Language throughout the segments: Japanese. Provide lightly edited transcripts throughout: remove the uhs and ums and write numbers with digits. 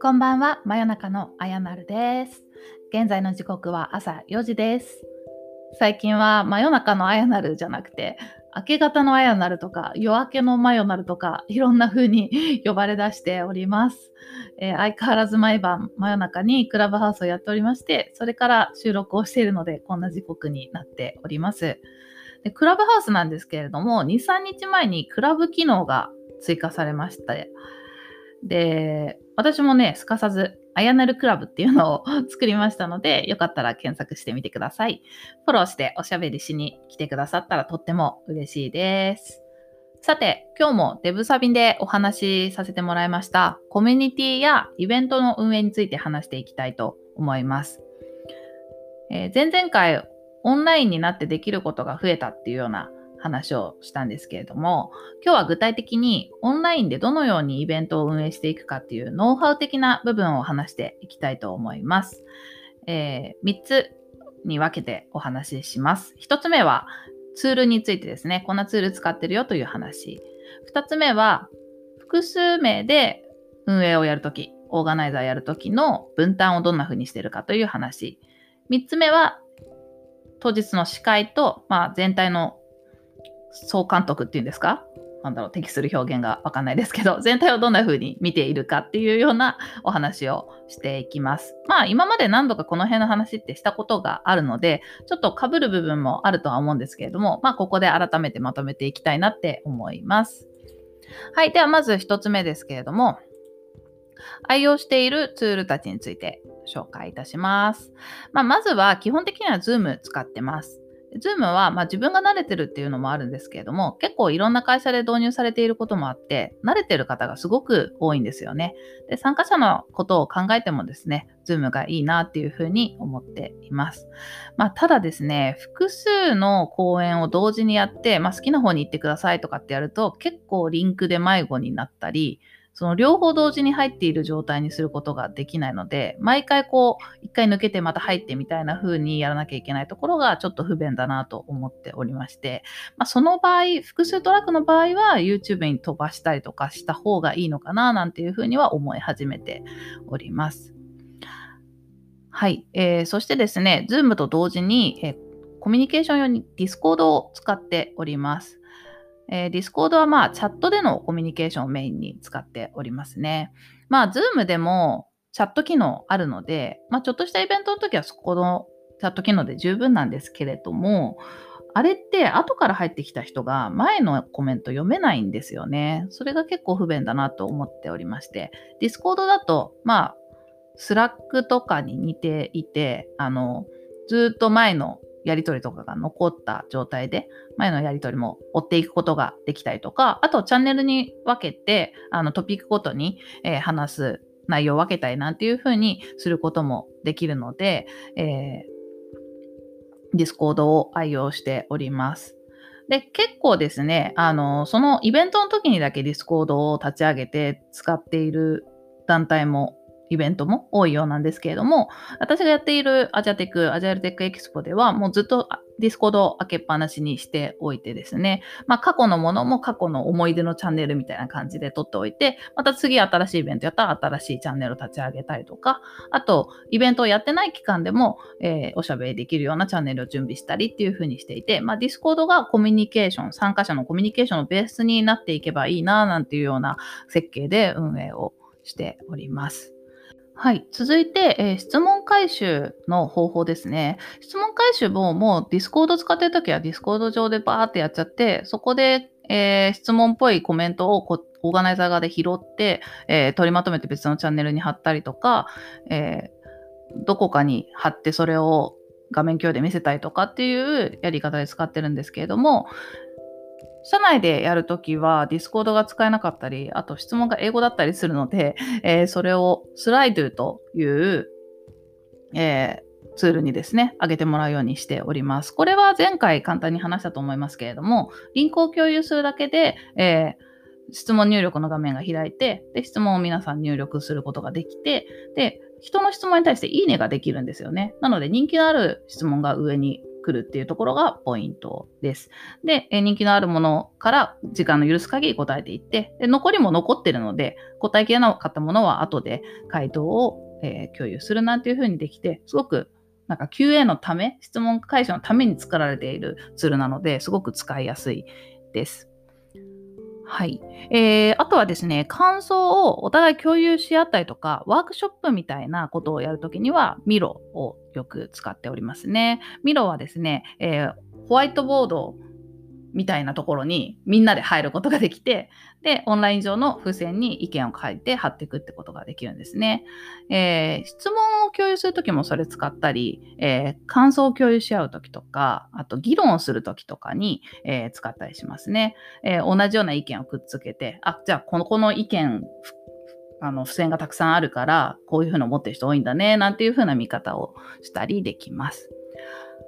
こんばんは、真夜中のあやなるです。現在の時刻は朝4時です。最近は真夜中のあやなるじゃなくて明け方のあやなるとか夜明けの真夜なるとかいろんな風に呼ばれ出しております。相変わらず毎晩真夜中にクラブハウスをやっておりまして、それから収録をしているのでこんな時刻になっております。でクラブハウスなんですけれども、2、3日前にクラブ機能が追加されました。で、私もね、すかさず、あやなるクラブっていうのを作りましたので、よかったら検索してみてください。フォローしておしゃべりしに来てくださったらとっても嬉しいです。さて、今日もデブサビでお話しさせてもらいました、コミュニティやイベントの運営について話していきたいと思います。前々回、オンラインになってできることが増えたっていうような話をしたんですけれども、今日は具体的にオンラインでどのようにイベントを運営していくかっていうノウハウ的な部分を話していきたいと思います。3つに分けてお話しします。1つ目はツールについてですね。こんなツール使ってるよという話。2つ目は複数名で運営をやるとき、オーガナイザーやるときの分担をどんな風にしてるかという話。3つ目は当日の司会と、全体の総監督っていうんですか、適する表現がわかんないですけど、全体をどんな風に見ているかっていうようなお話をしていきます。今まで何度かこの辺の話ってしたことがあるので、ちょっと被る部分もあるとは思うんですけれども、ここで改めてまとめていきたいなって思います。はい、ではまず1つ目ですけれども、愛用しているツールたちについて紹介いたします。まずは基本的には Zoom 使ってます。Zoom は自分が慣れてるっていうのもあるんですけれども、結構いろんな会社で導入されていることもあって、慣れてる方がすごく多いんですよね。で、参加者のことを考えてもですね、Zoom がいいなっていうふうに思っています。ただですね、複数の講演を同時にやって、好きな方に行ってくださいとかってやると、結構リンクで迷子になったり、その両方同時に入っている状態にすることができないので、毎回一回抜けてまた入ってみたいな風にやらなきゃいけないところがちょっと不便だなと思っておりまして、その場合、複数トラックの場合は YouTube に飛ばしたりとかした方がいいのかななんていう風には思い始めております。はい、そしてですね、Zoom と同時に、コミュニケーション用に Discord を使っております。Discord はチャットでのコミュニケーションをメインに使っておりますね。Zoom でもチャット機能あるので、ちょっとしたイベントの時はそこのチャット機能で十分なんですけれども、あれって後から入ってきた人が前のコメント読めないんですよね。それが結構不便だなと思っておりまして、Discord だとSlack とかに似ていて、ずっと前のやり取りとかが残った状態で前のやり取りも追っていくことができたりとか、あとチャンネルに分けてトピックごとに、話す内容を分けたりなんていう風にすることもできるので、Discord を愛用しております。で、結構ですね、そのイベントの時にだけ Discord を立ち上げて使っている団体もイベントも多いようなんですけれども、私がやっているアジャイルテックエキスポではもうずっとディスコードを開けっぱなしにしておいてですね、過去のものも過去の思い出のチャンネルみたいな感じで取っておいて、また次新しいイベントやったら新しいチャンネルを立ち上げたりとか、あとイベントをやってない期間でも、おしゃべりできるようなチャンネルを準備したりっていう風にしていて、ディスコードがコミュニケーション、参加者のコミュニケーションのベースになっていけばいいななんていうような設計で運営をしております。はい、続いて、質問回収の方法ですね。質問回収もう Discord 使ってるときは Discord 上でバーってやっちゃって、そこで、質問っぽいコメントをオーガナイザー側で拾って、取りまとめて別のチャンネルに貼ったりとか、どこかに貼ってそれを画面共有で見せたりとかっていうやり方で使ってるんですけれども、社内でやるときは Discord が使えなかったり、あと質問が英語だったりするので、それをスライドという、ツールにですね、上げてもらうようにしております。これは前回簡単に話したと思いますけれども、リンクを共有するだけで、質問入力の画面が開いて、で、質問を皆さん入力することができて、で、人の質問に対していいねができるんですよね。なので人気のある質問が上に来るっていうところがポイントです。で、人気のあるものから時間の許す限り答えていって、で残りも残ってるので、答えきれなかったものは後で回答を、共有するなんていう風にできて、すごくなんか QA のため、質問解消のために作られているツールなので、すごく使いやすいです。はい、あとはですね、感想をお互い共有し合ったりとか、ワークショップみたいなことをやるときにはミロをよく使っておりますね。ミロはですね、ホワイトボードみたいなところにみんなで入ることができて、でオンライン上の付箋に意見を書いて貼っていくってことができるんですね。質問を共有するときもそれ使ったり、感想を共有し合うときとか、あと議論をするときとかに、使ったりしますね。同じような意見をくっつけて、あ、じゃあこの意見付箋がたくさんあるからこういうふうに思ってる人多いんだねなんていうふうな見方をしたりできます。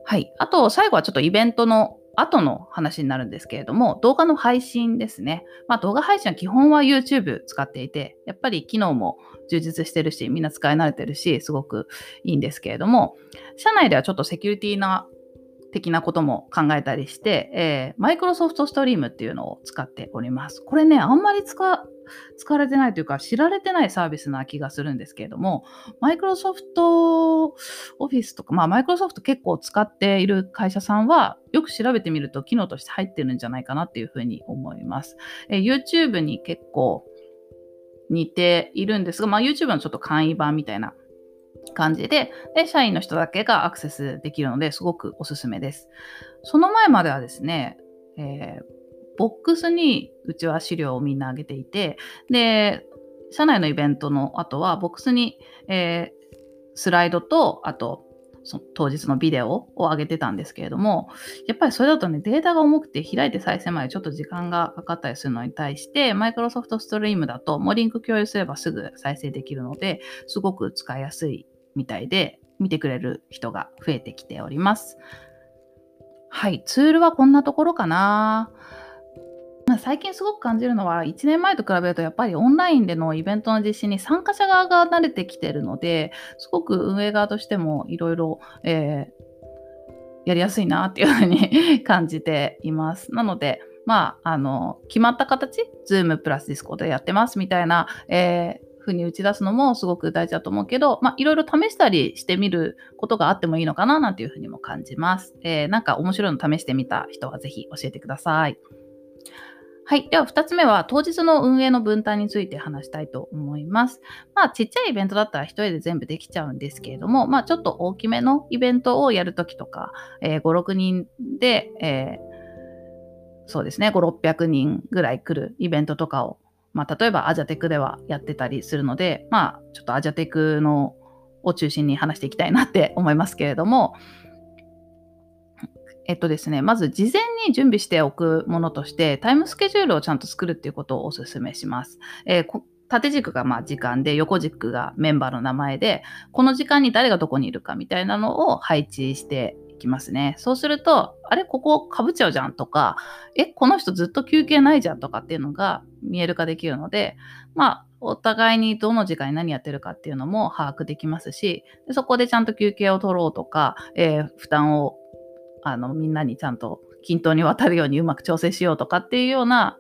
はい、あと最後はちょっとイベントの後の話になるんですけれども、動画の配信ですね。まあ、動画配信は基本は YouTube 使っていて、やっぱり機能も充実してるし、みんな使い慣れてるし、すごくいいんですけれども、社内ではちょっとセキュリティ的なことも考えたりして、Microsoft Stream っていうのを使っております。これね、あんまり使われてないというか、知られてないサービスな気がするんですけれども、Microsoft Office とか、まあ Microsoft 結構使っている会社さんは、よく調べてみると機能として入ってるんじゃないかなっていうふうに思います。YouTube に結構似ているんですが、まあ YouTube のちょっと簡易版みたいな感じで、社員の人だけがアクセスできるので、すごくおすすめです。その前まではですね、ボックスにうちは資料をみんなあげていて、で、社内のイベントの後はボックスに、スライドと、あと当日のビデオを上げてたんですけれども、やっぱりそれだとね、データが重くて開いて再生までちょっと時間がかかったりするのに対して、 Microsoft Stream だともうリンク共有すればすぐ再生できるので、すごく使いやすいみたいで、見てくれる人が増えてきております。はい、ツールはこんなところかな。最近すごく感じるのは、1年前と比べるとやっぱりオンラインでのイベントの実施に参加者側が慣れてきてるので、すごく運営側としてもいろいろやりやすいなっていうふうに感じています。なので、まあ、決まった形、Zoom プラス Discord でやってますみたいな、ふうに打ち出すのもすごく大事だと思うけど、まあ、いろいろ試したりしてみることがあってもいいのかななんていうふうにも感じます。なんか面白いの試してみた人はぜひ教えてください。はい。では、2つ目は、当日の運営の分担について話したいと思います。まあ、ちっちゃいイベントだったら1人で全部できちゃうんですけれども、まあ、ちょっと大きめのイベントをやるときとか、5、6人で、そうですね、5、600人ぐらい来るイベントとかを、まあ、例えばアジャテクではやってたりするので、まあ、ちょっとアジャテクを中心に話していきたいなって思いますけれども、ですね、まず事前に準備しておくものとして、タイムスケジュールをちゃんと作るっていうことをお勧めします。縦軸がまあ時間で、横軸がメンバーの名前で、この時間に誰がどこにいるかみたいなのを配置していきますね。そうすると、あれ、ここかぶっちゃうじゃんとか、この人ずっと休憩ないじゃんとかっていうのが見える化できるので、まあ、お互いにどの時間に何やってるかっていうのも把握できますし、そこでちゃんと休憩を取ろうとか、負担をみんなにちゃんと均等に渡るようにうまく調整しようとかっていうような、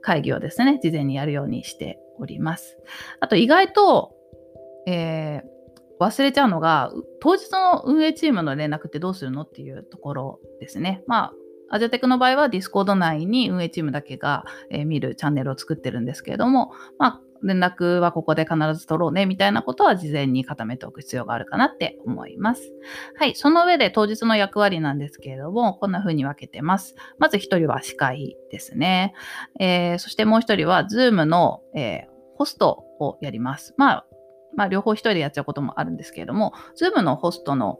会議をですね、事前にやるようにしております。あと意外と、忘れちゃうのが、当日の運営チームの連絡ってどうするのっていうところですね。まあ、アジアテクの場合は Discord 内に運営チームだけが、見るチャンネルを作ってるんですけれども、まあ、連絡はここで必ず取ろうねみたいなことは事前に固めておく必要があるかなって思います。はい。その上で当日の役割なんですけれども、こんな風に分けてます。まず1人は司会ですね。そしてもう1人は Zoom の、ホストをやります。まあ、両方1人でやっちゃうこともあるんですけれども、Zoom のホストの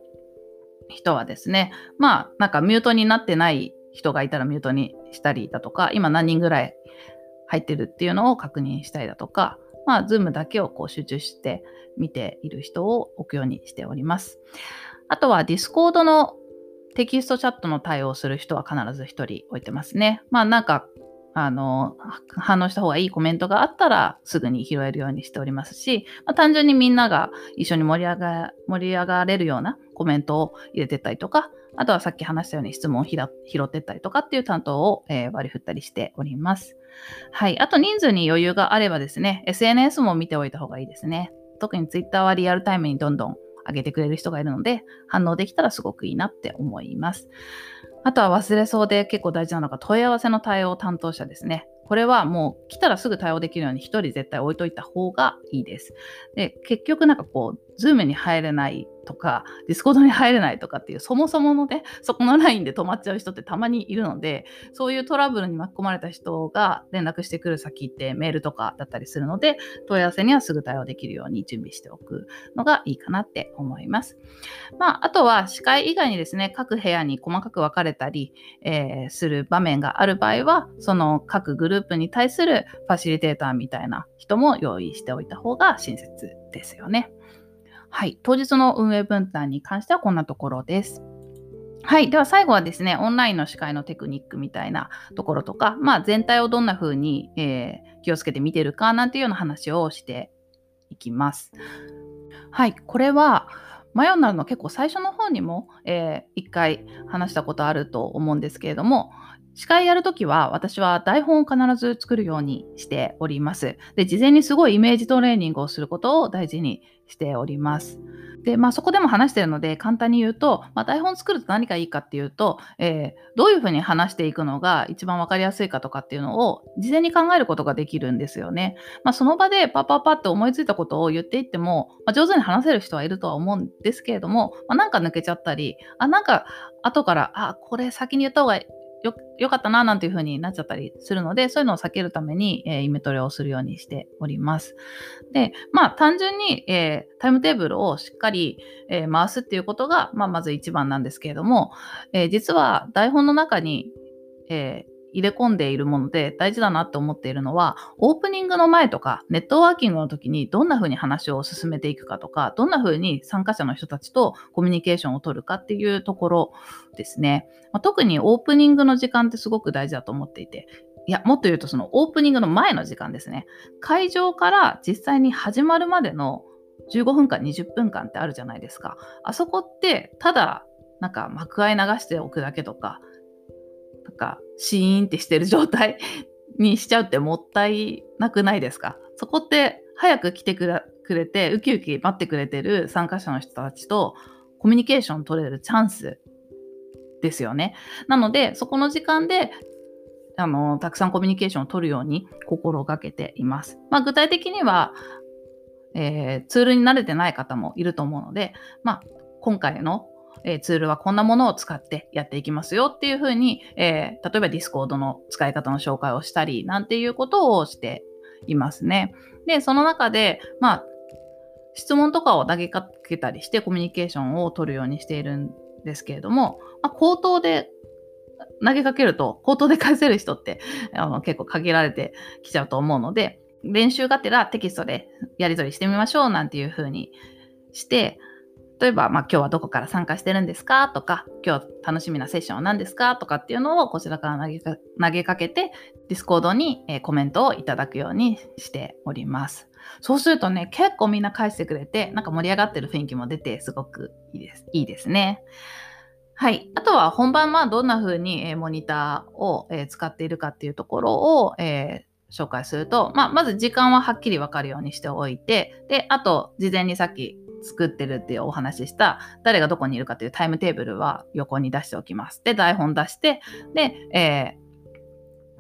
人はですね、まあ、なんかミュートになってない人がいたらミュートにしたりだとか、今何人ぐらい入ってるっていうのを確認したりだとか、まあ、Zoom だけを集中して見ている人を置くようにしております。あとは Discord のテキストチャットの対応する人は必ず1人置いてますね。まあ、なんか、反応した方がいいコメントがあったらすぐに拾えるようにしておりますし、まあ、単純にみんなが一緒に盛り上がれるようなコメントを入れてったりとか、あとはさっき話したように質問を拾ってったりとかっていう担当を割り振ったりしております。はい。あと人数に余裕があればですね、SNS も見ておいた方がいいですね。特に Twitter はリアルタイムにどんどん上げてくれる人がいるので、反応できたらすごくいいなって思います。あとは忘れそうで結構大事なのが問い合わせの対応担当者ですね。これはもう来たらすぐ対応できるように1人絶対置いといた方がいいです。で、結局なんかこう Zoom に入れないとか Discord に入れないとかっていうそもそものね、そこのラインで止まっちゃう人ってたまにいるので、そういうトラブルに巻き込まれた人が連絡してくる先ってメールとかだったりするので、問い合わせにはすぐ対応できるように準備しておくのがいいかなって思います。まあ、あとは司会以外にですね、各部屋に細かく分かれたり、する場面がある場合は、その各グループに対するファシリテーターみたいな人も用意しておいた方が親切ですよね。はい、当日の運営分担に関してはこんなところです。はい、では最後はですね、オンラインの司会のテクニックみたいなところとか、まあ、全体をどんな風に、気をつけて見てるかなんていうような話をしていきます。はい、これはマヨナルの結構最初の方にも、1回話したことあると思うんですけれども、司会やるときは私は台本を必ず作るようにしております。で、事前にすごいイメージトレーニングをすることを大事にしております。で、まあ、そこでも話しているので簡単に言うと、まあ、台本作ると何がいいかっていうと、どういうふうに話していくのが一番分かりやすいかとかっていうのを事前に考えることができるんですよね。まあ、その場でパッパッパって思いついたことを言っていっても、まあ、上手に話せる人はいるとは思うんですけれども、まあ、なんか抜けちゃったり、なんか後からこれ先に言った方がよかったななんていう風になっちゃったりするので、そういうのを避けるために、イメトレをするようにしております。で、まあ単純に、タイムテーブルをしっかり、回すっていうことが、まあ、まず一番なんですけれども、実は台本の中に、入れ込んでいるもので大事だなと思っているのは、オープニングの前とかネットワーキングの時にどんな風に話を進めていくかとか、どんな風に参加者の人たちとコミュニケーションを取るかっていうところですね。まあ、特にオープニングの時間ってすごく大事だと思っていて、いやもっと言うとそのオープニングの前の時間ですね。会場から実際に始まるまでの15分間、20分間ってあるじゃないですか。あそこってただなんか幕間流しておくだけとか、なんかシーンってしてる状態にしちゃうってもったいなくないですか。そこって早く来てくれてウキウキ待ってくれてる参加者の人たちとコミュニケーション取れるチャンスですよね。なのでそこの時間でたくさんコミュニケーションを取るように心がけています。まあ、具体的には、ツールに慣れてない方もいると思うので、まあ、今回のツールはこんなものを使ってやっていきますよっていうふうに、例えば Discord の使い方の紹介をしたりなんていうことをしていますね。で、その中で、まあ、質問とかを投げかけたりしてコミュニケーションを取るようにしているんですけれども、まあ、口頭で投げかけると口頭で返せる人って結構限られてきちゃうと思うので、練習がてらテキストでやり取りしてみましょうなんていうふうにして、例えば、まあ、今日はどこから参加してるんですかとか、今日楽しみなセッションは何ですかとかっていうのをこちらから投げかけて Discord にコメントをいただくようにしております。そうするとね、結構みんな返してくれて、なんか盛り上がってる雰囲気も出てすごくいいですね。はい。あとは本番はどんな風にモニターを使っているかっていうところを、紹介すると、まあ、まず時間ははっきり分かるようにしておいて、で、あと事前にさっき作ってるっていうお話しした誰がどこにいるかというタイムテーブルは横に出しておきます。で、台本出して、で、デ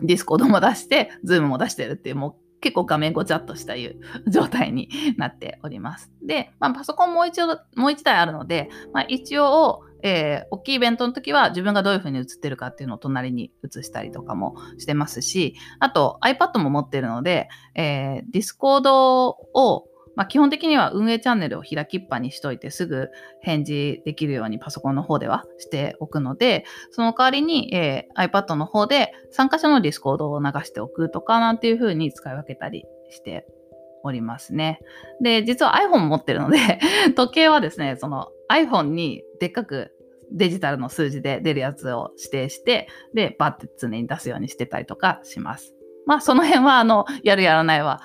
ィスコードも出して Zoom も出してるっていう、もう結構画面ごちゃっとしたいう状態になっております。で、まあ、パソコンもう一台あるので、まあ、一応、大きいイベントの時は自分がどういう風に映ってるかっていうのを隣に映したりとかもしてますし、あと iPad も持ってるので、ディスコードをまあ、基本的には運営チャンネルを開きっぱにしといてすぐ返事できるようにパソコンの方ではしておくので、その代わりに、iPad の方で参加者の Discord を流しておくとかなんていう風に使い分けたりしておりますね。で、実は iPhone 持ってるので時計はですね、その iPhone にでっかくデジタルの数字で出るやつを指定して、でバッて常に出すようにしてたりとかします。まあ、その辺はやるやらないは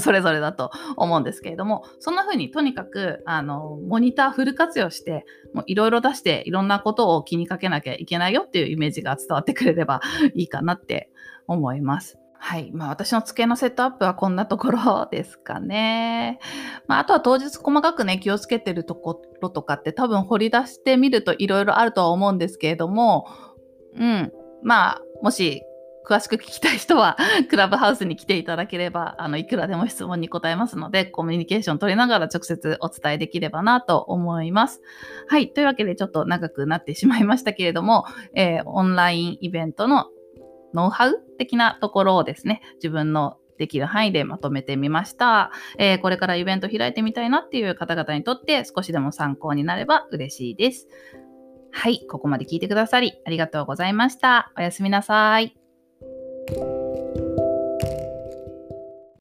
それぞれだと思うんですけれども、そんな風にとにかくモニターフル活用していろいろ出していろんなことを気にかけなきゃいけないよっていうイメージが伝わってくれればいいかなって思います。はい。まあ私の机のセットアップはこんなところですかね。まああとは当日細かくね、気をつけてるところとかって多分掘り出してみるといろいろあるとは思うんですけれども、うん。まあもし詳しく聞きたい人はクラブハウスに来ていただければ、いくらでも質問に答えますので、コミュニケーション取りながら直接お伝えできればなと思います。はい。というわけでちょっと長くなってしまいましたけれども、オンラインイベントのノウハウ的なところをですね、自分のできる範囲でまとめてみました。これからイベント開いてみたいなっていう方々にとって少しでも参考になれば嬉しいです。はい、ここまで聞いてくださりありがとうございました。おやすみなさい。